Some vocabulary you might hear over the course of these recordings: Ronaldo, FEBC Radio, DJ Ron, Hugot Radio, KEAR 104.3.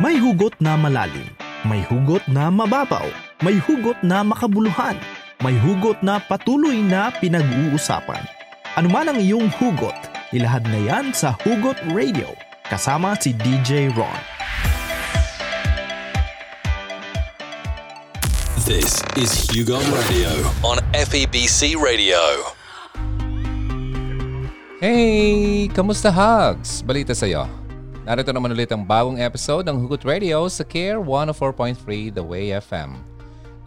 May hugot na malalim, may hugot na mababaw, may hugot na makabuluhan, may hugot na patuloy na pinag-uusapan. Anuman ang iyong hugot, ilahad na yan sa Hugot Radio kasama si DJ Ron. This is Hugot Radio on FEBC Radio. Hey! Kamusta, Hugs? Balita sa'yo. Narito naman ulit ang bagong episode ng Hugot Radio sa KEAR 104.3 The Way FM.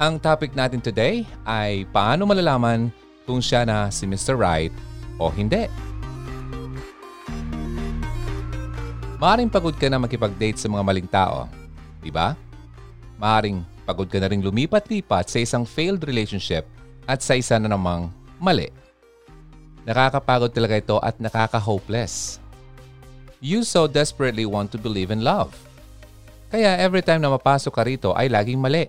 Ang topic natin today ay paano malalaman kung siya na si Mr. Right o hindi. Maaring pagod ka na makipag-date sa mga maling tao, di ba? Maaring pagod ka na rin lumipat-lipat sa isang failed relationship at sa isa na namang mali. Nakakapagod talaga ito at nakaka-hopeless. You so desperately want to believe in love. Kaya every time na mapasok ka rito ay laging mali.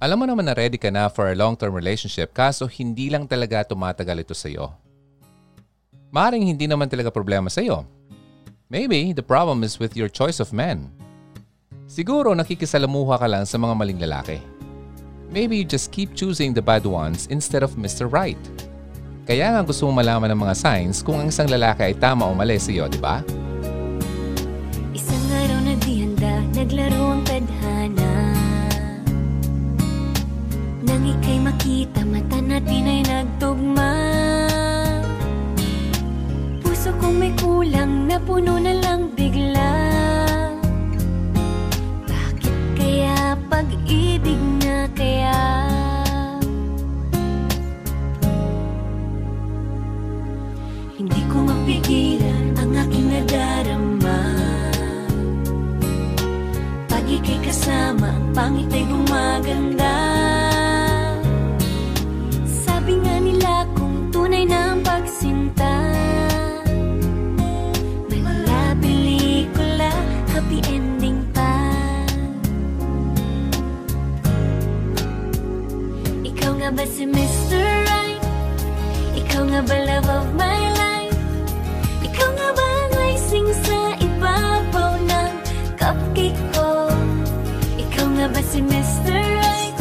Alam mo naman na ready ka na for a long-term relationship kaso hindi lang talaga tumatagal ito sa'yo. Maaring hindi naman talaga problema sa'yo. Maybe the problem is with your choice of men. Siguro nakikisalamuha ka lang sa mga maling lalaki. Maybe you just keep choosing the bad ones instead of Mr. Right. Kaya nga gusto mong malaman ng mga signs kung ang isang lalaki ay tama o mali sa iyo, di ba? Isang araw na di handa, naglaro ang tadhana. Nang ika'y makita, mata natin ay nagtugma. Puso kong may kulang, napuno na lang bigla. Bakit kaya pag-ibig na kaya? Hindi ko mapigilan ang aking nadarama. Pag ika'y kasama, ang pangit ay gumaganda. Sabi nga nila kung tunay na ang pagsinta, may mula pelikula, happy ending pa. Ikaw nga ba si Mr. Right? Ikaw nga ba love of my life? Sa ibabaw ng cupcake ko, ikaw nga ba si Mr. Right?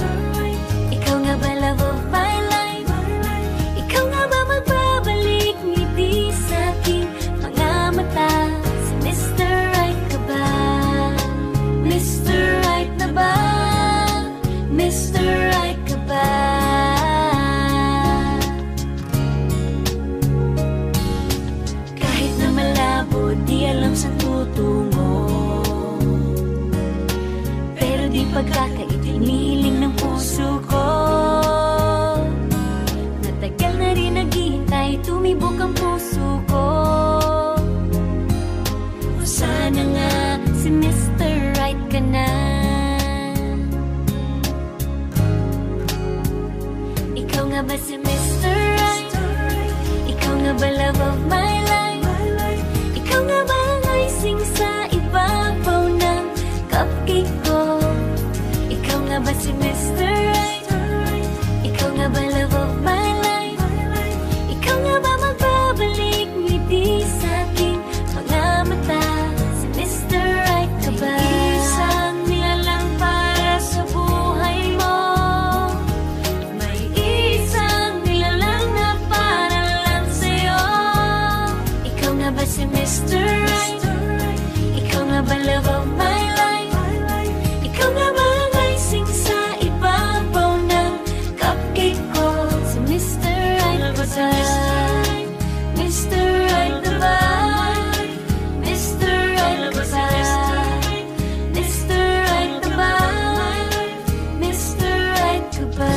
Ikaw nga ba love of my life? Ikaw nga ba magbabalik ngiti sa aking mga mata? Si Mr. Right ka ba? Mr. Right na ba? Mr. Right ka ba? Kahit na malabo, alam sa tutungo, pero di pagkakaitiniling ng puso ko. Natagal na rin naghihintay, tumibok ang puso ko. O sana nga si Mr. Right ka na. Ikaw nga ba si Mr. Right? Ikaw nga ba love of my life? Ikaw nga ba ang icing sa ibabaw ng cupcake ko? Ikaw nga ba si Mr. Right? Ikaw nga ba love of my life? Ikaw nga ba magbabalik ngiti sa aking mga mata? Si Mr. Right ka ba? Isang nilalang para sa buhay mo. May isang nilalang na para lang sa'yo. Ikaw nga ba si Mr. Right? Ikaw nga ba love of my life? Ikaw nga ba ang icing sa ibabaw ng cupcake ko? Si Mr. Right ka ba? Mr. Right ka ba? Mr. Right ka ba? Mr. Right ka ba? Mr. Right ka ba?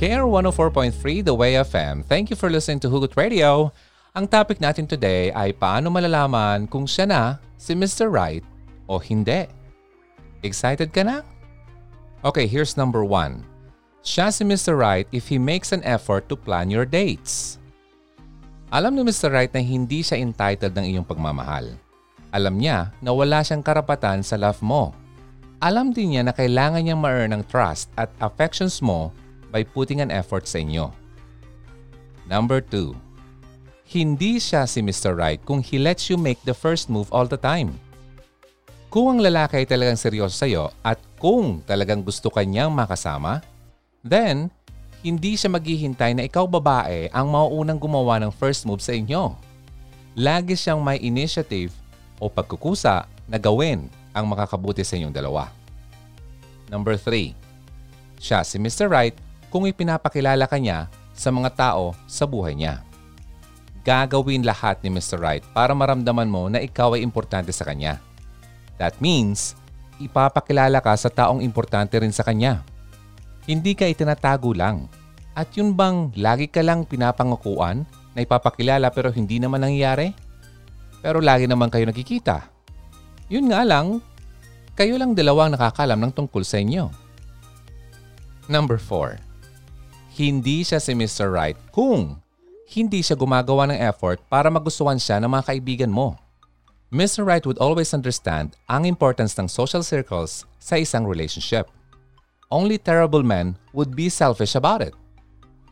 KEAR 104.3 The Way FM. Thank you for listening to Hugot Radio. Ang topic natin today ay paano malalaman kung siya na si Mr. Right o hindi. Excited ka na? Okay, here's number 1. Siya si Mr. Right if he makes an effort to plan your dates. Alam ni Mr. Right na hindi siya entitled ng iyong pagmamahal. Alam niya na wala siyang karapatan sa love mo. Alam din niya na kailangan niyang ma-earn ang trust at affections mo by putting an effort sa inyo. Number 2. Hindi siya si Mr. Right kung he lets you make the first move all the time. Kung ang lalaki ay talagang seryoso sa'yo at kung talagang gusto ka niyang makasama, then hindi siya maghihintay na ikaw babae ang mauunang gumawa ng first move sa inyo. Lagi siyang may initiative o pagkukusa na gawin ang makakabuti sa inyong dalawa. Number 3. Siya si Mr. Right kung ipinapakilala ka niya sa mga tao sa buhay niya. Gagawin lahat ni Mr. Right para maramdaman mo na ikaw ay importante sa kanya. That means, ipapakilala ka sa taong importante rin sa kanya. Hindi ka itinatago lang. At yun bang lagi ka lang pinapangakuan na ipapakilala pero hindi naman nangyayari? Pero lagi naman kayo nakikita. Yun nga lang, kayo lang dalawang nakakalam ng tungkol sa inyo. Number 4. Hindi siya si Mr. Right kung hindi siya gumagawa ng effort para magustuhan siya ng mga kaibigan mo. Mr. Right would always understand ang importance ng social circles sa isang relationship. Only terrible men would be selfish about it.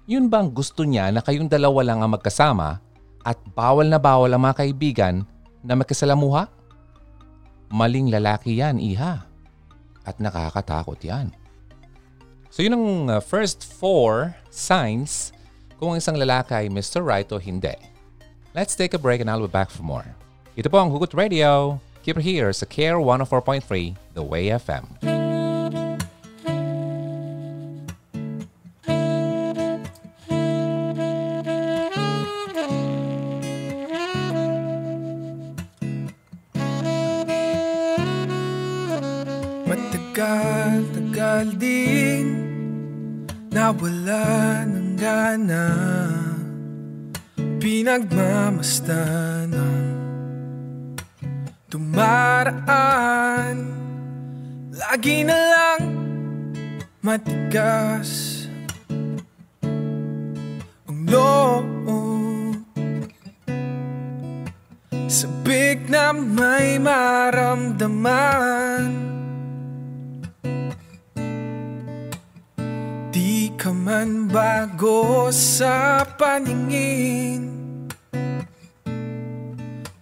Yun bang gusto niya na kayong dalawa lang ang magkasama at bawal na bawal ang mga kaibigan na magkasalamuha? Maling lalaki yan, iha. At nakakatakot yan. So yun ang first 4 signs kung ang isang lalaki ay Mr. Right o hindi. Let's take a break and I'll be back for more. Ito po ang Hugot Radio. Keep it here sa KEAR 104.3 The Way FM. Matagal-tagal din nawala ng gana, pinagmamastan ang dumaraan. Lagi na lang matigas ang loob, sabik na may maramdaman. Di ka man bago sa paningin,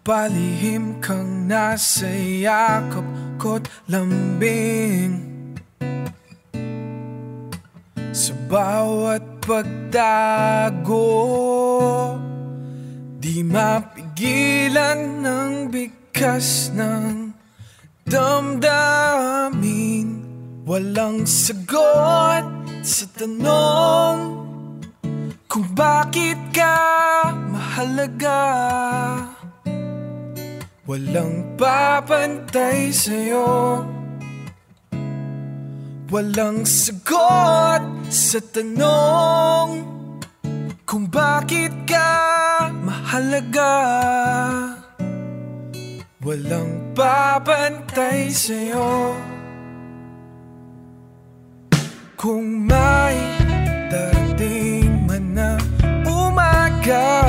palihim kang nasa yakap ko't lambing. Sa bawat pagtago, di mapigilan ng bigkas ng damdamin. Walang sagot sa tanong kung bakit ka mahalaga. Walang papantay sa'yo, walang sagot sa tanong kung bakit ka mahalaga. Walang papantay sa'yo. Kung may darating man na umaga,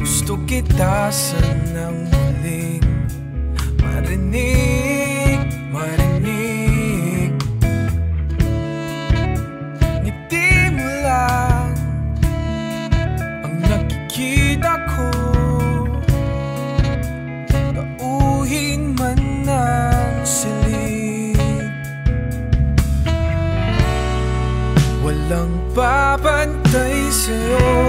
gusto kita sanang muling marinig. Ngiti mo lang ang nakikita ko, nauhin man ang silid. Walang papantay sa'yo,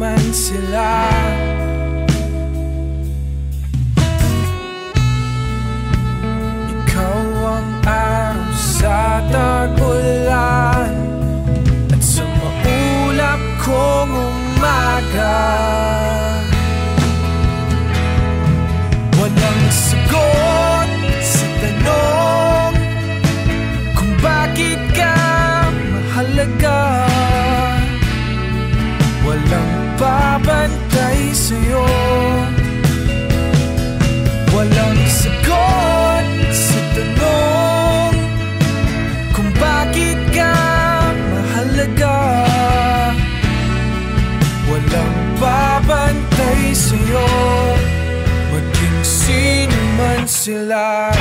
man sila. Ikaw ang araw sa tagulan at sa maulap kong umaga. Walang sagot sa tanong kung bakit ka mahalaga. Papantay sa'yo, walang sagot sa tanong kung bakit ka mahalaga. Walang papantay sa'yo, maging sino man sila.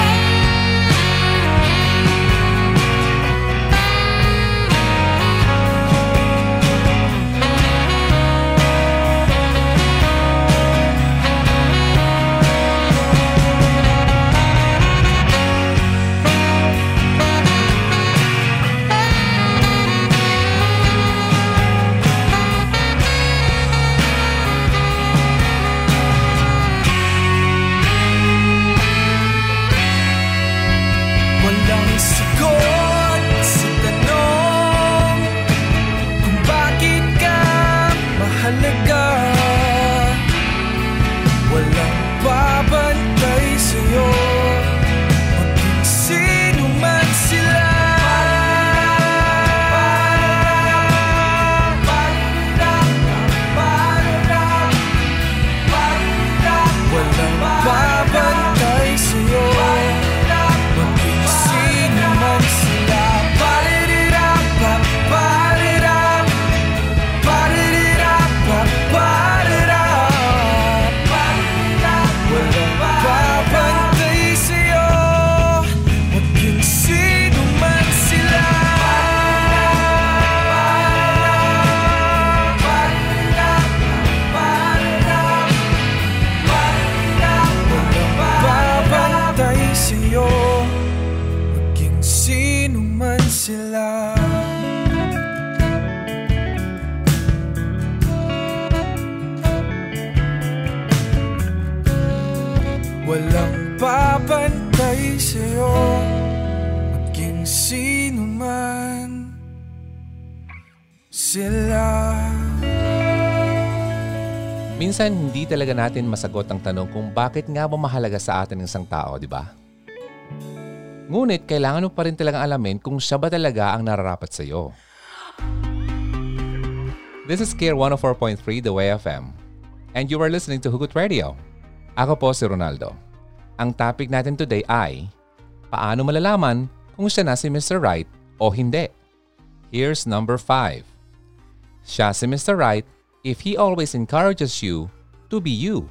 sila. Minsan hindi talaga natin masagot ang tanong kung bakit nga ba mahalaga sa atin ng isang tao, di ba? Ngunit kailangan mo pa rin talagang alamin kung siya ba talaga ang nararapat sa iyo. This is KEAR 104.3 The Way FM and you are listening to Hugot Radio. Ako po si Ronaldo. Ang topic natin today ay paano malalaman kung siya na si Mr. Right o hindi. Here's number 5. Siya si Mr. Right if he always encourages you to be you.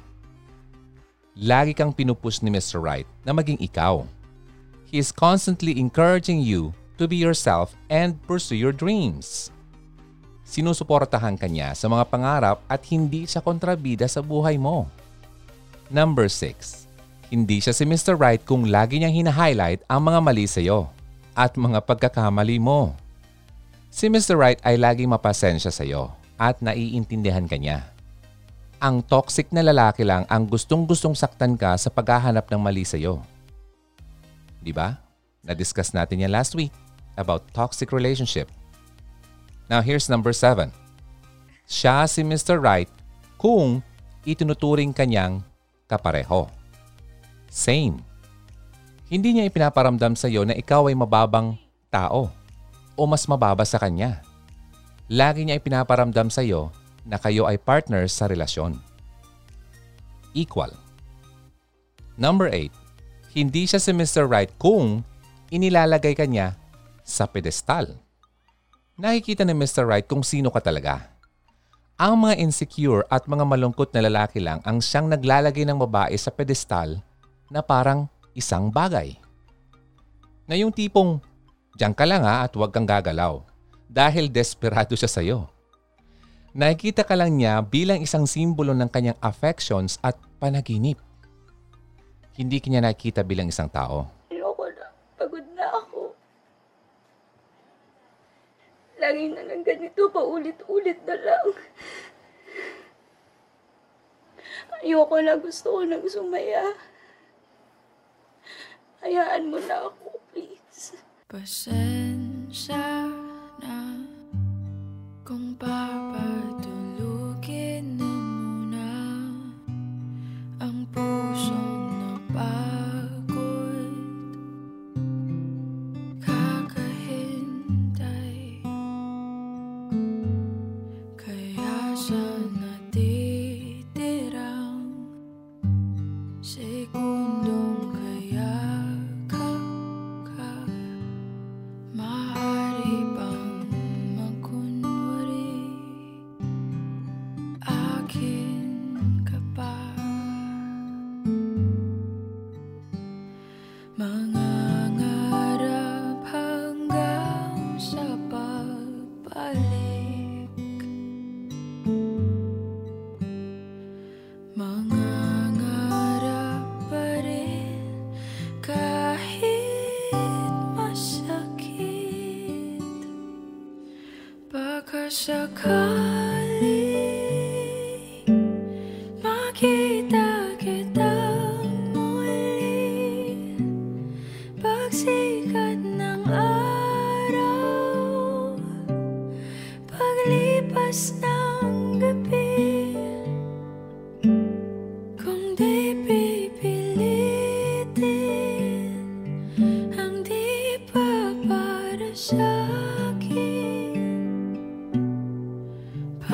Lagi kang pinupush ni Mr. Right na maging ikaw. He is constantly encouraging you to be yourself and pursue your dreams. Sinusuportahan ka niya sa mga pangarap at hindi siya kontrabida sa buhay mo. Number 6. Hindi siya si Mr. Right kung lagi niyang hina-highlight ang mga mali sa iyo at mga pagkakamali mo. Si Mr. Right ay laging mapasensya sa iyo at naiintindihan ka niya. Ang toxic na lalaki lang ang gustong-gustong saktan ka sa paghahanap ng mali sa iyo. Diba? Na-discuss natin yan last week about toxic relationship. Now here's number 7. Siya si Mr. Right kung itinuturing kanyang kapareho. Same. Hindi niya ipinaparamdam sa iyo na ikaw ay mababang tao o mas mababa sa kanya. Lagi niya ipinaparamdam sa iyo na kayo ay partners sa relasyon. Equal. Number 8. Hindi siya si Mr. Right kung inilalagay ka niya sa pedestal. Nakikita ni Mr. Right kung sino ka talaga. Ang mga insecure at mga malungkot na lalaki lang ang siyang naglalagay ng babae sa pedestal na parang isang bagay. Na yung tipong, diyan ka lang ha at huwag kang gagalaw. Dahil desperado siya sa iyo. Nakikita ka lang niya bilang isang simbolo ng kanyang affections at panaginip. Hindi kanya nakikita bilang isang tao. Ayoko na. Pagod na ako. Lagi na lang ganito pa ulit-ulit na lang. Ayoko na. Gusto ko nang sumaya. Hayaan mo na ako, please. Pasensya na kung papatulugin na muna ang pusong napagod. Kakahintay kaya siya natitirang sekundong kaya ka maaari pang magkunwari akin ka pa. Mangangarap hanggang sa pagbalik. Mangangarap pa rin kahit masakit. Baka sakali makita kitang muli. Pagsikat ng araw, paglipas ng gabi. Kung di pipilitin ang di pa para sa'kin,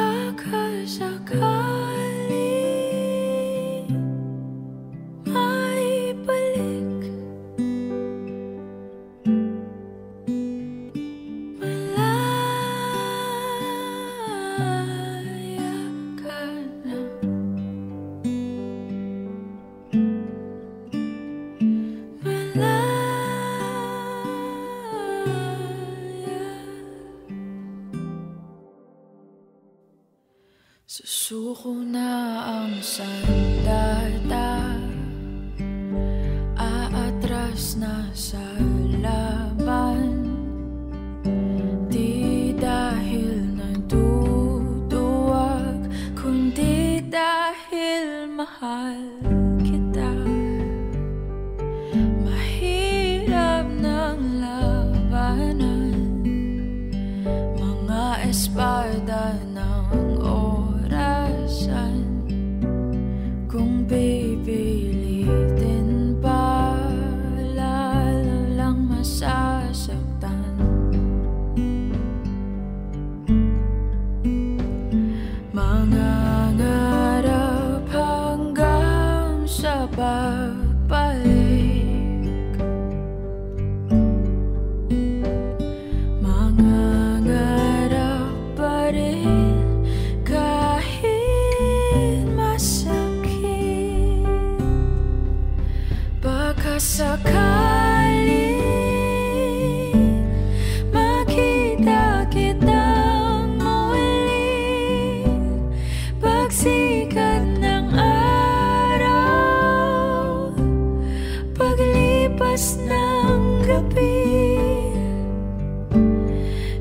baka sakali maibalik. Malaya ka na. Malaya. Susuko na ang sandata, aatras na sa laban. Di dahil naduduwag, kundi dahil mahal kita. Mahirap ng labanan, mga espada. barkada ng orasan. Kung pipilitin pa, lalo lang masasaktan. Mangangarap hanggang sa pagpalik. Sakali makita kitang muli, pagsikat ng araw, paglipas ng gabi.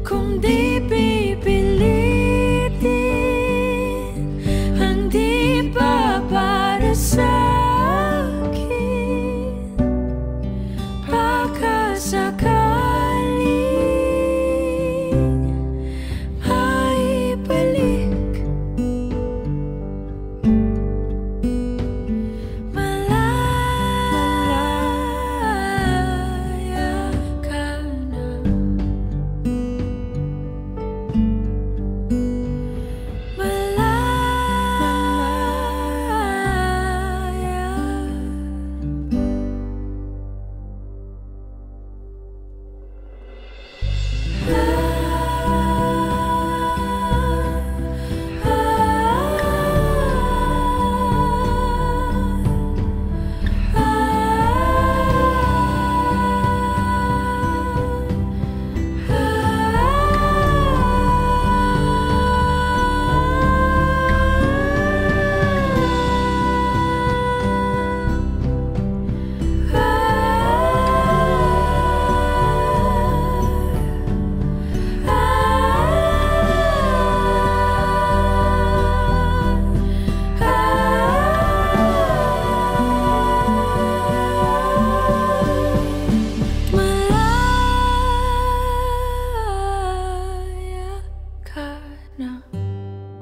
Kung di pipilitin, ang di pa para sa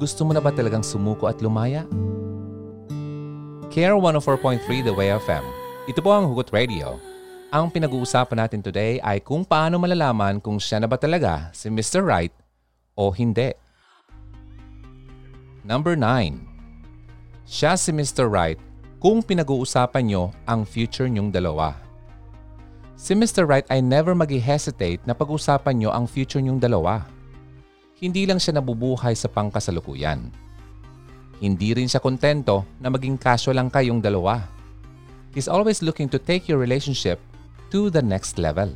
Gusto mo na ba talagang sumuko at lumaya? KEAR 104.3 The Way FM. Ito po ang Hugot Radio. Ang pinag-uusapan natin today ay kung paano malalaman kung siya na ba talaga si Mr. Right o hindi. Number 9. Siya si Mr. Right kung pinag-uusapan nyo ang future nyong dalawa. Si Mr. Right ay never mag-hesitate na pag-usapan nyo ang future nyong dalawa. Hindi lang siya nabubuhay sa pangkasalukuyan. Hindi rin siya kontento na maging casual lang kayong dalawa. He's always looking to take your relationship to the next level.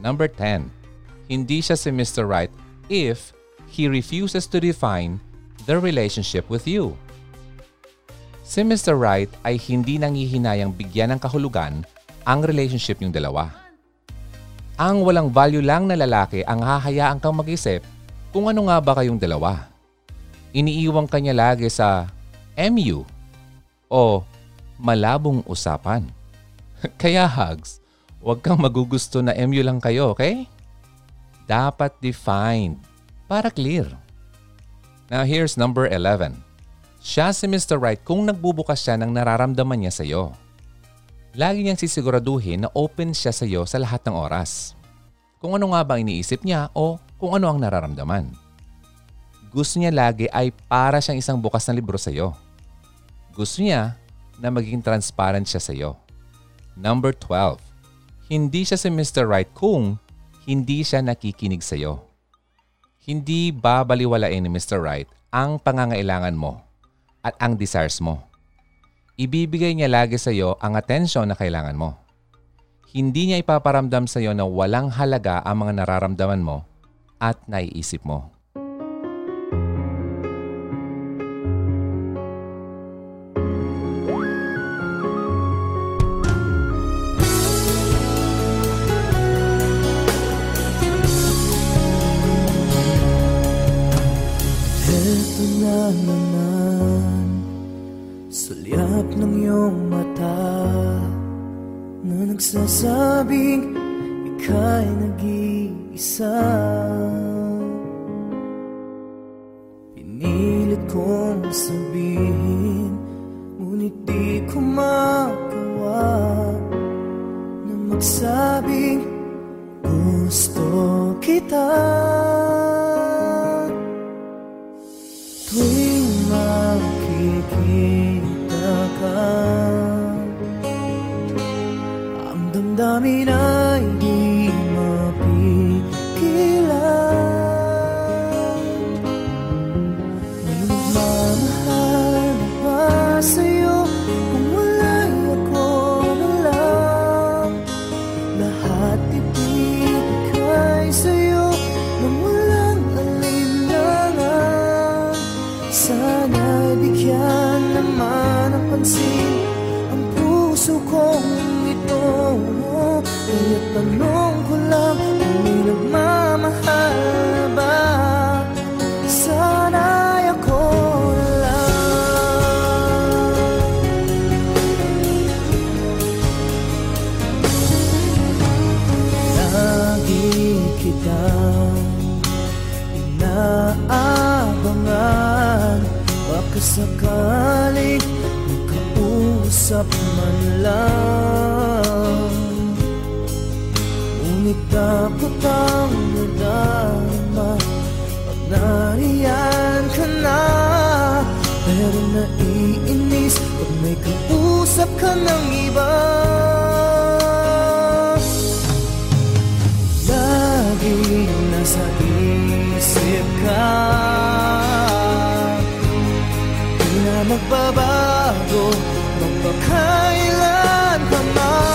Number 10. Hindi siya si Mr. Right if he refuses to define the relationship with you. Si Mr. Right ay hindi nanghihinayang bigyan ng kahulugan ang relationship niyong dalawa. Ang walang value lang na lalaki ang hahayaang kang mag-isip kung ano nga ba kayong dalawa. Iniiwang kanya lagi sa MU o malabong usapan. Kaya hugs, huwag kang magugusto na MU lang kayo, okay? Dapat defined para clear. Now here's number 11. Siya si Mr. Right kung nagbubukas siya ng nararamdaman niya sa'yo. Lagi niyang sisiguraduhin na open siya sa iyo sa lahat ng oras. Kung ano nga ba iniisip niya o kung ano ang nararamdaman. Gusto niya lagi ay para siyang isang bukas na libro sa iyo. Gusto niya na maging transparent siya sa iyo. Number 12. Hindi siya si Mr. Right kung hindi siya nakikinig sa iyo. Hindi babaliwalain ni Mr. Right ang pangangailangan mo at ang desires mo. Ibibigay niya lagi sa iyo ang atensyon na kailangan mo. Hindi niya ipaparamdam sa iyo na walang halaga ang mga nararamdaman mo at naiisip mo. Ito na naman sulyap ng iyong mata na nagsasabing ika'y nag-iisa. kong sabihin, ngunit di ko magawa na magsabing gusto kita. Tuwing makikita ka, ang damdamin ay di mapigilan. May magmamahal na ba sa'yo kung wala'y ako na lang? Lahat ibigay sa'yo nang walang alinlangan. Sana'y bigyan naman ang pansin ang puso kong ito. Kaya tanong ko lang, may nagmamahal na ba? Sana'y ako na lang. Lagi kitang inaabangan, baka sakaling makausap man lang. Takot ang nadama pag nariyan ka na, pero naiinis pag may kausap ka ng iba. Laging nasa isip ka, di na magbabago, magpakailan ka man.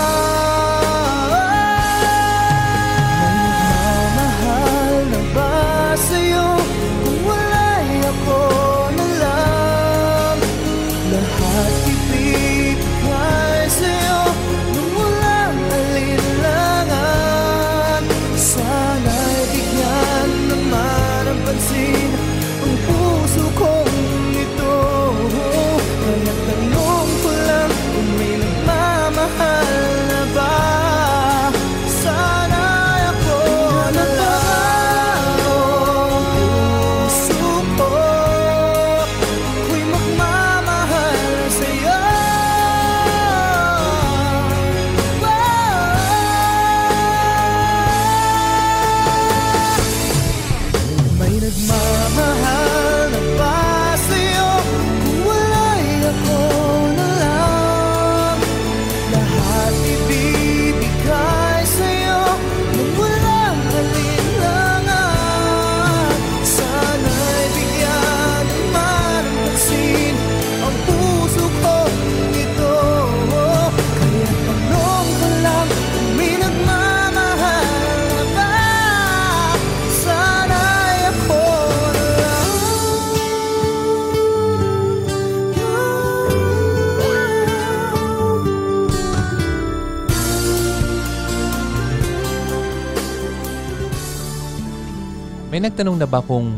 May nagtanong na ba kung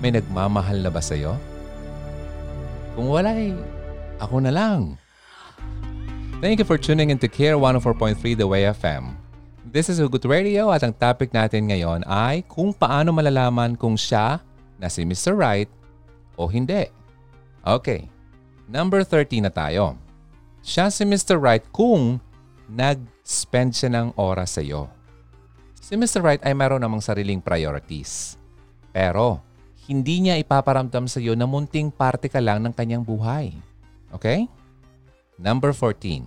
may nagmamahal na ba sa'yo? Kung wala eh, ako na lang. Thank you for tuning in to KEAR 104.3 The Way FM. This is Hugot Radio at ang topic natin ngayon ay kung paano malalaman kung siya na si Mr. Right o hindi. Okay, number 13 na tayo. Siya si Mr. Right kung nag-spend siya ng oras sa'yo. Si Mr. Right ay mayroon namang sariling priorities. Pero, hindi niya ipaparamdam sa iyo na munting parte ka lang ng kanyang buhay. Okay? Number 14.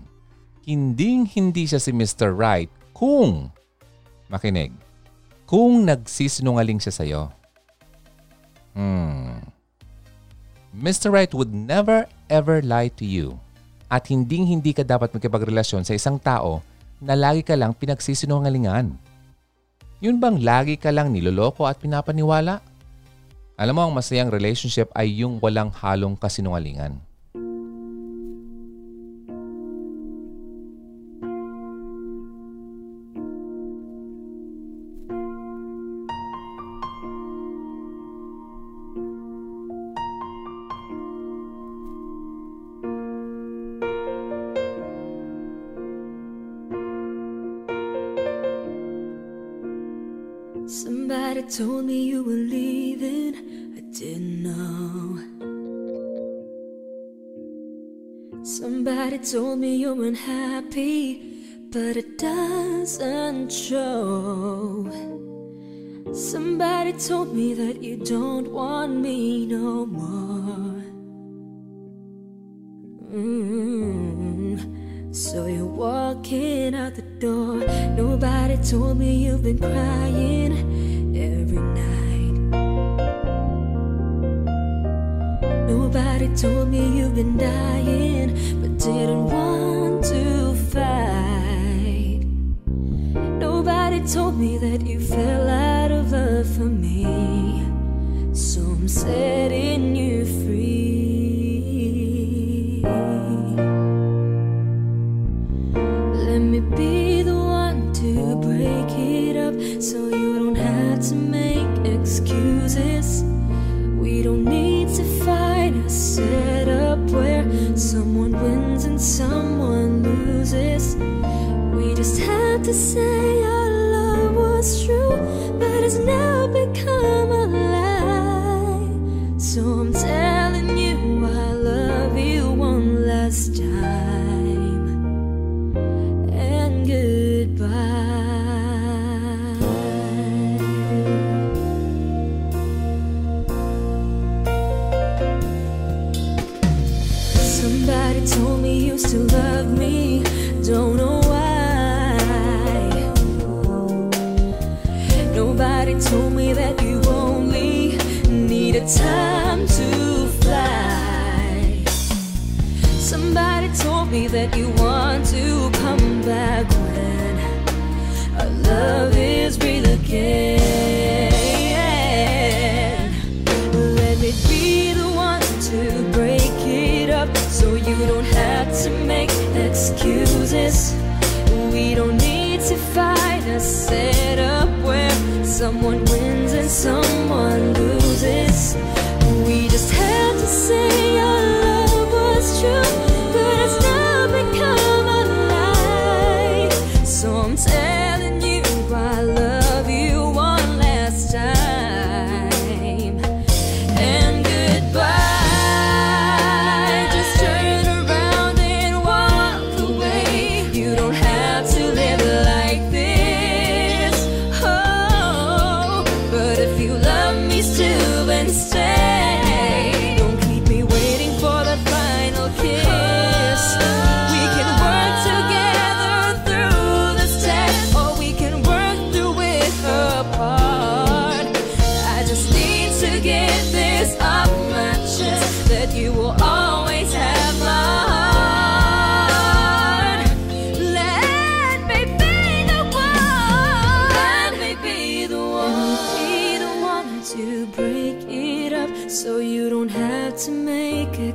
Hindi siya si Mr. Right kung, makinig, kung nagsisinungaling siya sa iyo. Mr. Right would never ever lie to you. At hindi ka dapat magkipagrelasyon sa isang tao na lagi ka lang pinagsisinungalingan. Yun bang lagi ka lang niloloko at pinapaniwala? Alam mo, ang masayang relationship ay yung walang halong kasinungalingan. Somebody told me you were leaving, I didn't know. Somebody told me you're unhappy, but it doesn't show. Somebody told me that you don't want me no more. So you're walking out the door. Nobody told me you've been crying every night. Nobody told me you've been dying, but didn't want to fight. Nobody told me that you fell out of love for me, so I'm setting you free. Be the one to break it up, so you don't have to make excuses. We don't need to fight a setup where someone wins and someone loses. We just have to say our love was true, but it's now become a lie. So I'm telling you I love you one last time. To love me, don't know why. Nobody told me that you only needed time to fly. Somebody told me that you want to come back when our love is real again. Let me be the one to break it up, so you don't have to make excuses. We don't need to fight a setup where someone wins and someone loses. We just have to say our love was true, but it's now become a lie. So I'm telling you I love you one last time. And goodbye.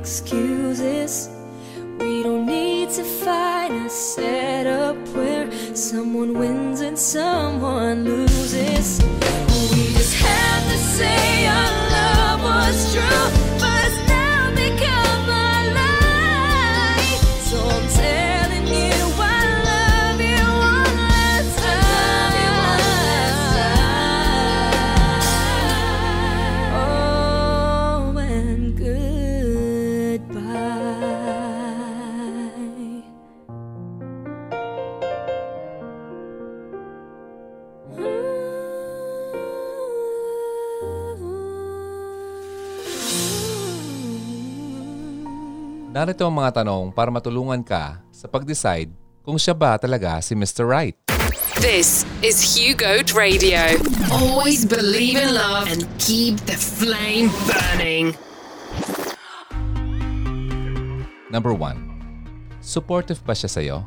Excuses. We don't need to find a setup where someone wins and someone loses. We just have to say our love was true, but it's now become a lie. So I'm telling you I love you one last time. Oh, and good. Narito ang mga tanong para matulungan ka sa pag-decide kung siya ba talaga si Mr. Right. This is Hugot Radio. Always believe in love and keep the flame burning. Number 1. Supportive ba siya sa'yo?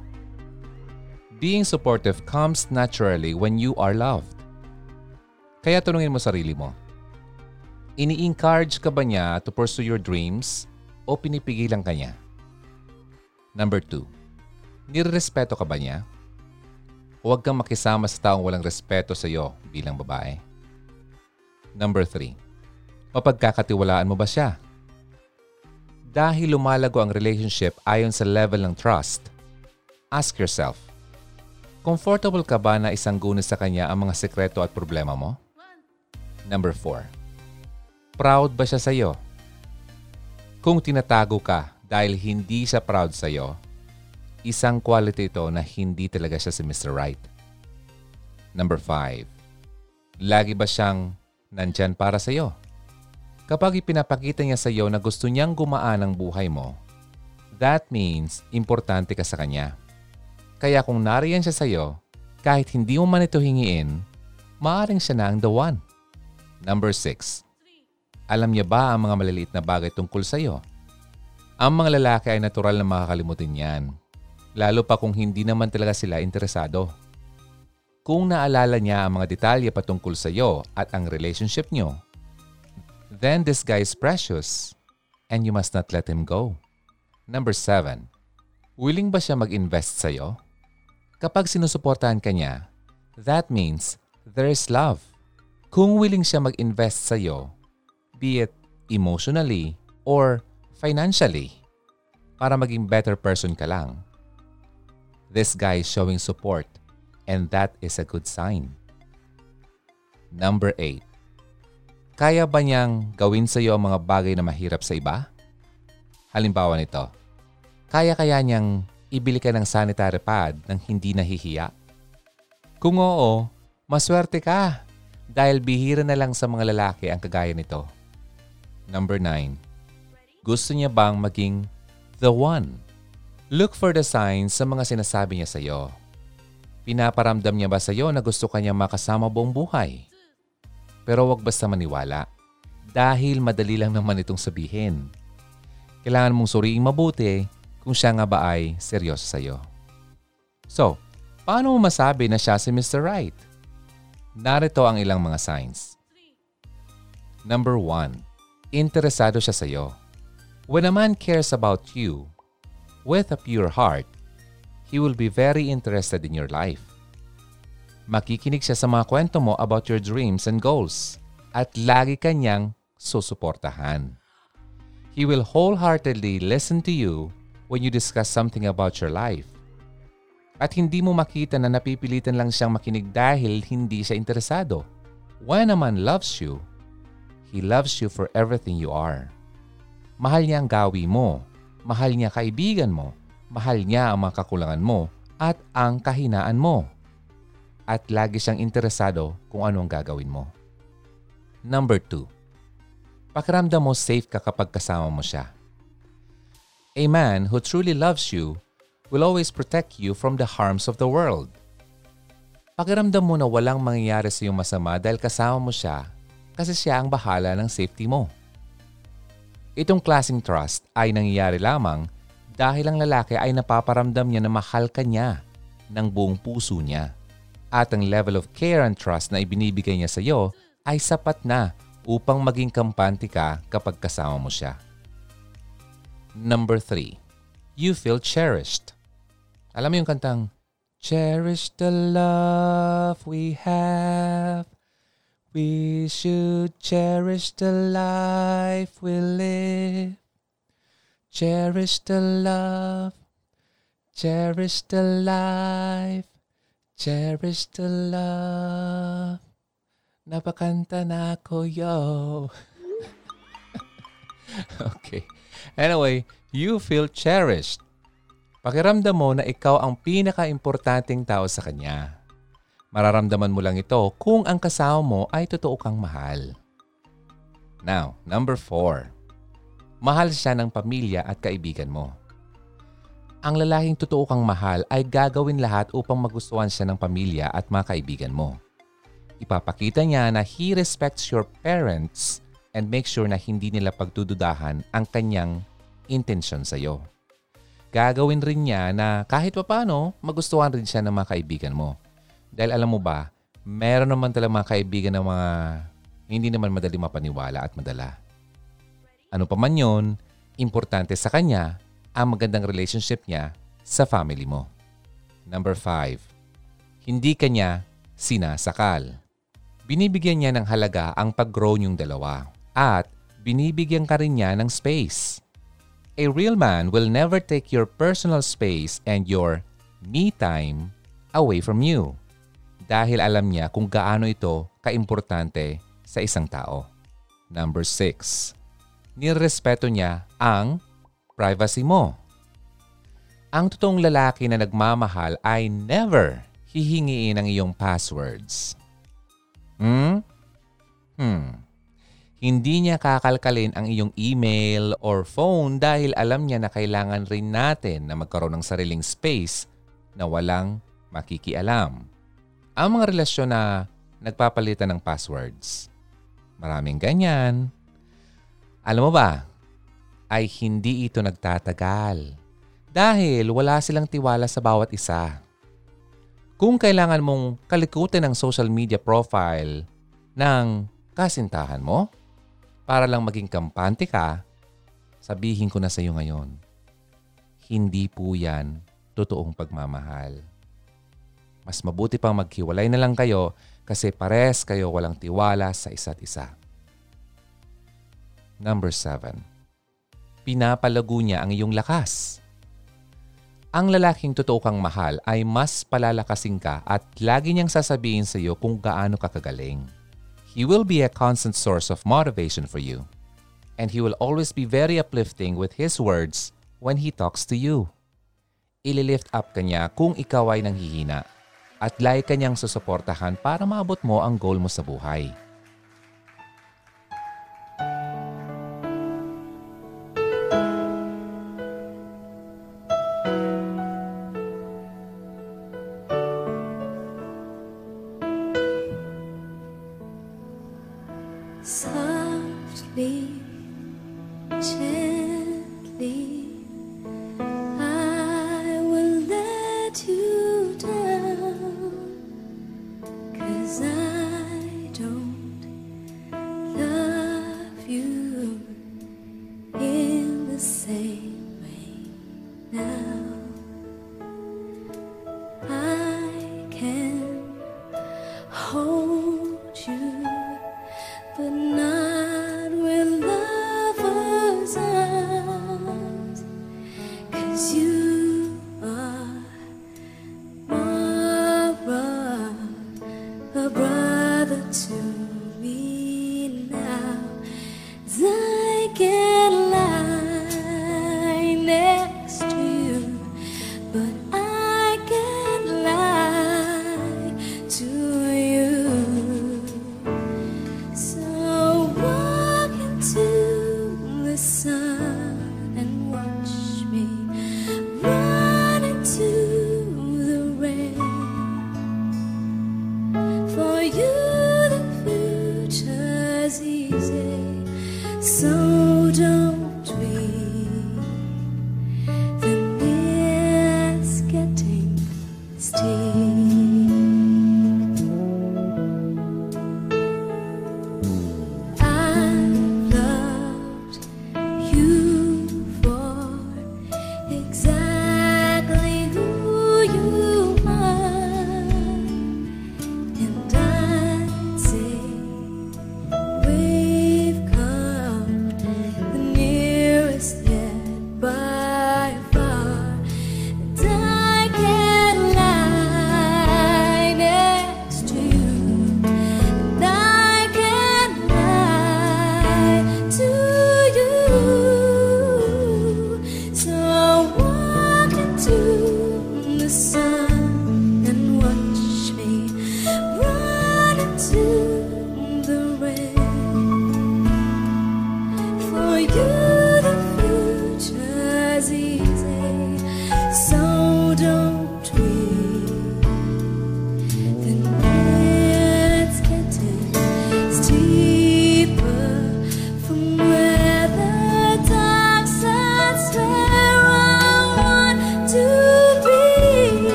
Being supportive comes naturally when you are loved. Kaya tulungin mo sarili mo. Ini-encourage ka ba niya to pursue your dreams? O pinipigilan ka niya? Number 2. Nirerespeto ka ba niya? Huwag kang makisama sa taong walang respeto sa iyo bilang babae. Number 3. Mapagkakatiwalaan mo ba siya? Dahil lumalago ang relationship ayon sa level ng trust, ask yourself, comfortable ka ba na isanggunan sa kanya ang mga sekreto at problema mo? Number 4. Proud ba siya sa iyo? Kung tinatago ka dahil hindi siya proud sa'yo, Isang quality ito na hindi talaga siya si Mr. Right. Number 5. Lagi ba siyang nandyan para sa iyo? Kapag ipinapakita niya sa iyo na gusto niyang gumaan ang buhay mo, that means importante ka sa kanya. Kaya kung nariyan siya sa iyo, kahit hindi mo man ito hingiin, maaaring siya na ang the one. Number 6. Alam niya ba ang mga maliliit na bagay tungkol sa iyo? Ang mga lalaki ay natural na makakalimutin yan. Lalo pa kung hindi naman talaga sila interesado. Kung naalala niya ang mga detalye patungkol sa iyo at ang relationship niyo, then this guy is precious and you must not let him go. Number 7. Willing ba siya mag-invest sa iyo? Kapag sinusuportahan ka niya, that means there is love. Kung willing siya mag-invest sa iyo, be it emotionally or financially, para maging better person ka lang. This guy is showing support, and that is a good sign. Number 8. Kaya ba niyang gawin sa iyo ang mga bagay na mahirap sa iba? Halimbawa nito, kaya niyang ibili ka ng sanitary pad nang hindi nahihiya? Kung oo, maswerte ka dahil bihira na lang sa mga lalaki ang kagaya nito. Number 9. Gusto niya bang maging the one? Look for the signs sa mga sinasabi niya sa iyo. Pinaparamdam niya ba sa iyo na gusto kanya makasama buong buhay? Pero huwag basta maniwala dahil madali lang naman itong sabihin. Kailangan mong suriing mabuti kung siya nga ba ay seryoso sa iyo. So, paano mo masabi na siya si Mr. Right? Narito ang ilang mga signs. Number 1. Interesado siya sa iyo. When a man cares about you, with a pure heart, he will be very interested in your life. Makikinig siya sa mga kwento mo about your dreams and goals at lagi kanyang susuportahan. He will wholeheartedly listen to you when you discuss something about your life. At hindi mo makita na napipilitan lang siyang makinig dahil hindi siya interesado. When a man loves you, he loves you for everything you are. Mahal niya ang gawi mo. Mahal niya kaibigan mo, mahal niya ang mga kakulangan mo at ang kahinaan mo. At lagi siyang interesado kung ano ang gagawin mo. Number 2. Pakiramdam mo safe ka kapag kasama mo siya. A man who truly loves you will always protect you from the harms of the world. Pakiramdam mo na walang mangyayari sa iyong masama dahil kasama mo siya kasi siya ang bahala ng safety mo. Itong klaseng trust ay nangyayari lamang dahil ang lalaki ay napaparamdam niya na mahal ka niya ng buong puso niya. At ang level of care and trust na ibinibigay niya sa iyo ay sapat na upang maging kampante ka kapag kasama mo siya. Number 3. You feel cherished. Alam mo yung kantang, "Cherish the love we have. We should cherish the life we live. Cherish the love. Cherish the life. Cherish the love." Napakanta na ako, yo. Okay. Anyway, you feel cherished. Pakiramdam mo na ikaw ang pinaka-importanteng tao sa kanya. Mararamdaman mo lang ito kung ang kasama mo ay totoo kang mahal. Now, number 4. Mahal siya ng pamilya at kaibigan mo. Ang lalaking totoo kang mahal ay gagawin lahat upang magustuhan siya ng pamilya at mga kaibigan mo. Ipapakita niya na he respects your parents and make sure na hindi nila pagdududahan ang kanyang intensyon sa iyo. Gagawin rin niya na kahit papaano magustuhan rin siya ng mga kaibigan mo. Dahil alam mo ba, meron naman talaga mga kaibigan na mga hindi naman madali mapaniwala at madala. Ano pa man yun, importante sa kanya ang magandang relationship niya sa family mo. Number 5. Hindi ka niya sinasakal. Binibigyan niya ng halaga ang pag-grow niyong dalawa at binibigyan ka rin niya ng space. A real man will never take your personal space and your me time away from you. Dahil alam niya kung gaano ito kaimportante sa isang tao. Number 6. Nirespeto niya ang privacy mo. ang totoong lalaki na nagmamahal ay never hihingiin ang iyong passwords. Hindi niya kakalkalin ang iyong email or phone dahil alam niya na kailangan rin natin na magkaroon ng sariling space na walang makikialam. Ang mga relasyon na nagpapalitan ng passwords, maraming ganyan. Alam mo ba, ay hindi ito nagtatagal dahil wala silang tiwala sa bawat isa. Kung kailangan mong kalikutin ang social media profile ng kasintahan mo para lang maging kampante ka, sabihin ko na sa iyo ngayon, hindi po yan totoong pagmamahal. Mas mabuti pang maghiwalay na lang kayo kasi pares kayo walang tiwala sa isa't isa. Number 7. Pinapalago niya ang iyong lakas. Ang lalaking totoo kang mahal ay mas palalakasin ka at lagi niyang sasabihin sa iyo kung gaano ka kagaling. He will be a constant source of motivation for you. And he will always be very uplifting with his words when he talks to you. Ililift up ka niya kung ikaw ay nanghihina at lagi ka niyang susuportahan para maabot mo ang goal mo sa buhay.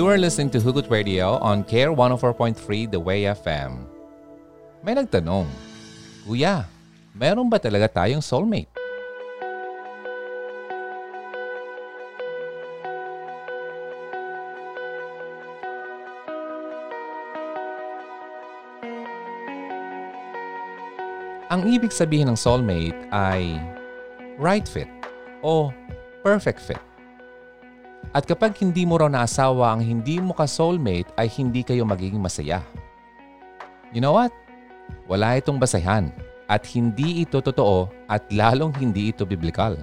You are listening to Hugot Radio on KEAR 104.3 The Way FM. May nagtanong, Kuya, meron ba talaga tayong soulmate? Ang ibig sabihin ng soulmate ay right fit o perfect fit. At kapag hindi mo raw naasawa ang hindi mo ka-soulmate ay hindi kayo magiging masaya. You know what? Wala itong basahan at hindi ito totoo at lalong hindi ito biblical.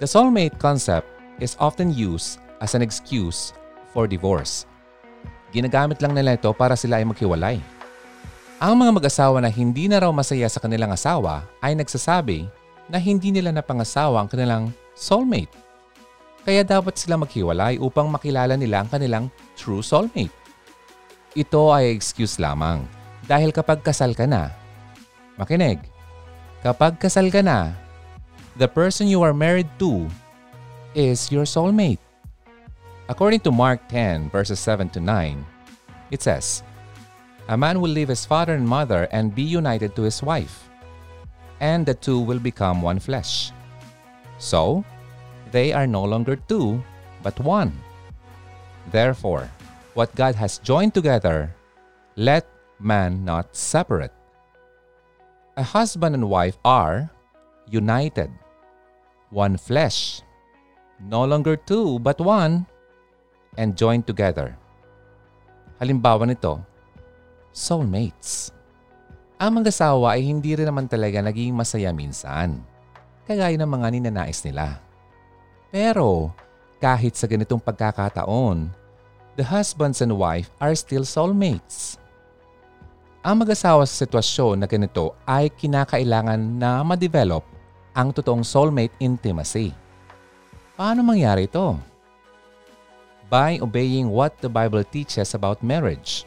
The soulmate concept is often used as an excuse for divorce. Ginagamit lang nila ito para sila ay maghiwalay. Ang mga mag-asawa na hindi na raw masaya sa kanilang asawa ay nagsasabi na hindi nila napangasawa ang kanilang soulmate. Kaya dapat sila maghiwalay upang makilala nila ang kanilang true soulmate. Ito ay excuse lamang dahil kapag kasal ka na, makinig, kapag kasal ka na, the person you are married to is your soulmate. According to Mark 10 verses 7 to 9, it says, "A man will leave his father and mother and be united to his wife, and the two will become one flesh. So, they are no longer two, but one. Therefore, what God has joined together, let man not separate." A husband and wife are united, one flesh, no longer two, but one, and joined together. Halimbawa nito, soulmates. Ang mag-asawa ay hindi rin naman talaga naging masaya minsan, kagaya ng mga ninanais nila. Pero kahit sa ganitong pagkakataon, the husbands and wife are still soulmates. Ang mag-asawa sa sitwasyon na ganito ay kinakailangan na ma-develop ang totoong soulmate intimacy. Paano mangyari ito? By obeying what the Bible teaches about marriage.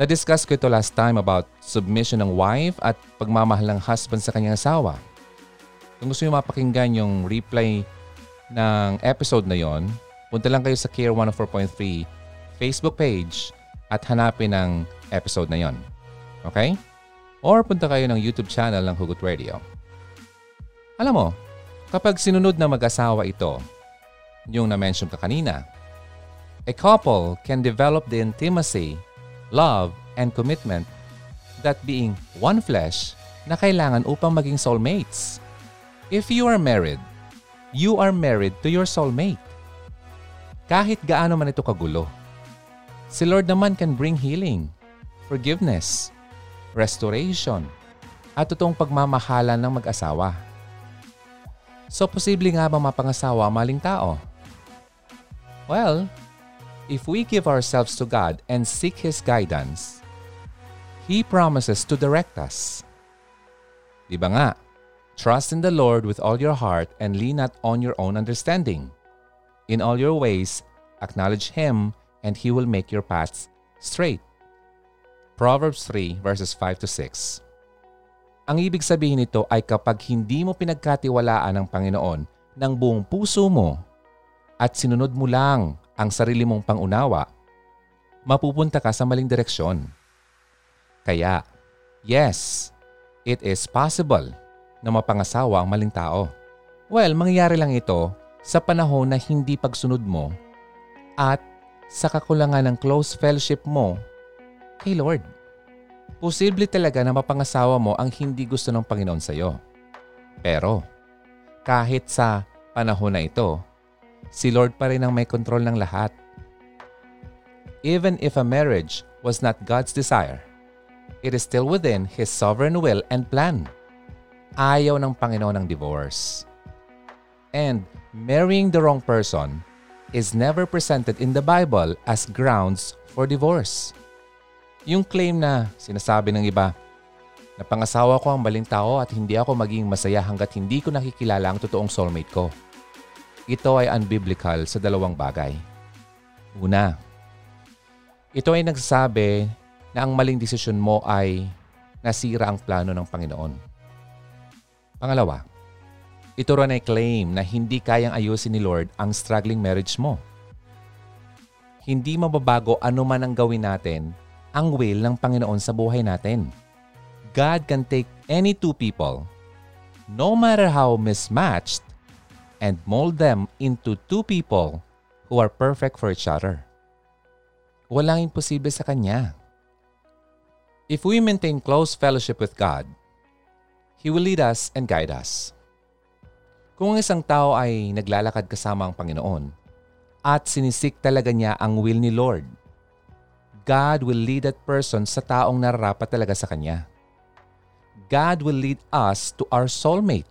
Na-discuss ko ito last time about submission ng wife at pagmamahal ng husband sa kanyang asawa. Kung gusto nyo mapakinggan yung replay ng episode na yon, punta lang kayo sa KEAR 104.3 Facebook page at hanapin ang episode na yon. Okay? Or punta kayo ng YouTube channel ng Hugot Radio. Alam mo, kapag sinunod na mag-asawa ito, yung na-mention ka kanina, a couple can develop the intimacy, love, and commitment that being one flesh na kailangan upang maging soulmates. If you are married to your soulmate. Kahit gaano man ito kagulo, si Lord naman can bring healing, forgiveness, restoration, at totoong pagmamahalan ng mag-asawa. So, posible nga ba mapangasawa ang maling tao? Well, if we give ourselves to God and seek His guidance, He promises to direct us. Diba nga? Trust in the Lord with all your heart and lean not on your own understanding. In all your ways, acknowledge Him, and He will make your paths straight. Proverbs 3 verses 5 to 6. Ang ibig sabihin nito ay kapag hindi mo pinagkatiwalaan ng Panginoon ng buong puso mo at sinunod mo lang ang sarili mong pangunawa, mapupunta ka sa maling direksyon. Kaya, yes, it is possible na mapangasawa ang maling tao. Well, mangyayari lang ito sa panahon na hindi pagsunod mo at sa kakulangan ng close fellowship mo kay Lord. Posible talaga na mapangasawa mo ang hindi gusto ng Panginoon sa iyo. Pero, kahit sa panahon na ito, si Lord pa rin ang may kontrol ng lahat. Even if a marriage was not God's desire, it is still within His sovereign will and plan. Ayaw ng Panginoon ng divorce. And marrying the wrong person is never presented in the Bible as grounds for divorce. Yung claim na sinasabi ng iba, na pangasawa ko ang maling tao at hindi ako maging masaya hanggat hindi ko nakikilala ang totoong soulmate ko. Ito ay unbiblical sa dalawang bagay. Una, ito ay nagsasabi na ang maling desisyon mo ay nasira ang plano ng Panginoon. Pangalawa, ito rin ay claim na hindi kayang ayusin ni Lord ang struggling marriage mo. Hindi mababago anuman ang gawin natin ang will ng Panginoon sa buhay natin. God can take any two people, no matter how mismatched, and mold them into two people who are perfect for each other. Walang imposible sa Kanya. If we maintain close fellowship with God, He will lead us and guide us. Kung isang tao ay naglalakad kasama ang Panginoon at sinisik talaga niya ang will ni Lord, God will lead that person sa taong nararapat talaga sa Kanya. God will lead us to our soulmate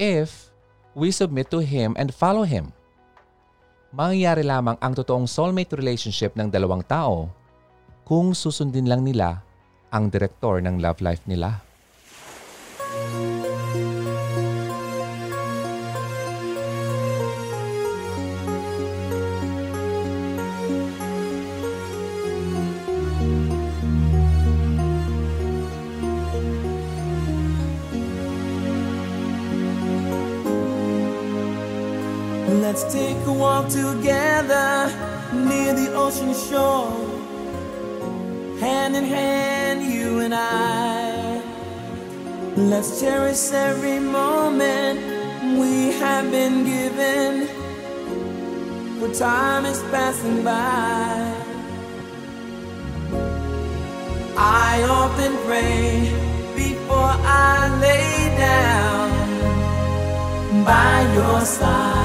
if we submit to Him and follow Him. Mangyayari lamang ang totoong soulmate relationship ng dalawang tao kung susundin lang nila ang direktor ng love life nila. Let's take a walk together near the ocean shore. Hand in hand, you and I. Let's cherish every moment we have been given, for time is passing by. I often pray before I lay down by your side.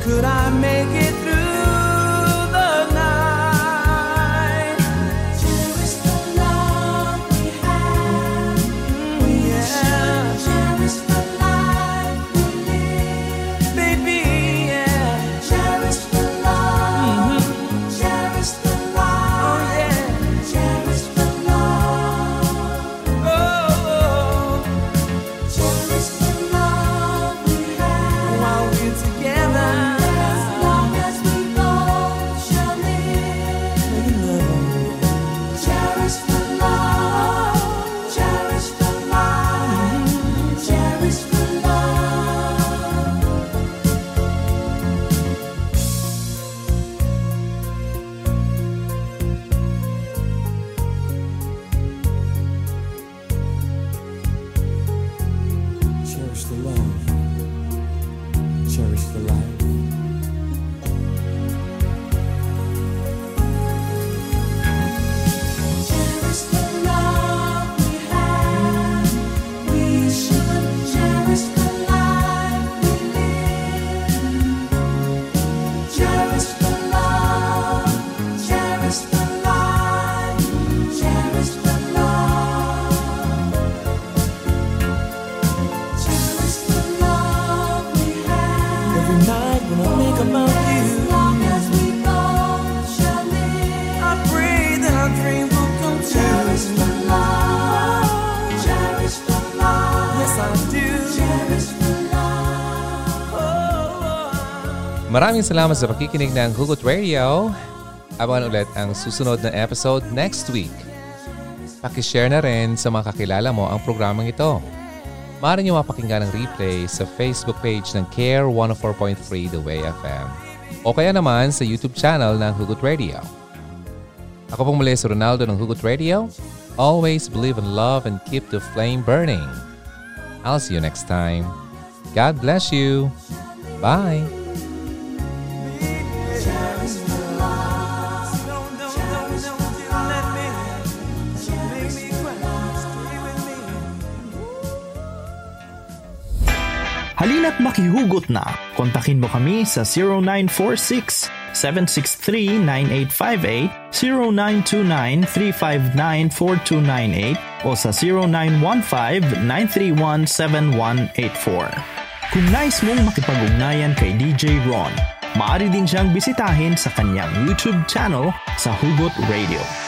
could I make it through the night? Cherish the love we have. We should cherish the life we live. Baby, yeah. Cherish the love. Cherish the life. Oh, yeah. Cherish the love. Oh. Cherish the love we have. While we're together. Long Maraming salamat sa pakikinig ng Hugot Radio. Abangan ulit ang susunod na episode next week. Pakishare na rin sa mga kakilala mo ang programang ito. Maaari niyo mapakinggan ang replay sa Facebook page ng KEAR 104.3 The Way FM o kaya naman sa YouTube channel ng Hugot Radio. Ako pong muli si Ronaldo ng Hugot Radio. Always believe in love and keep the flame burning. I'll see you next time. God bless you. Bye! Halina't makihugot na. Kontakin mo kami sa 0946-763-9858, 0929-359-4298 o sa 0915-931-7184. Kung nais mong makipag-ugnayan kay DJ Ron, maaari din siyang bisitahin sa kanyang YouTube channel sa Hugot Radio.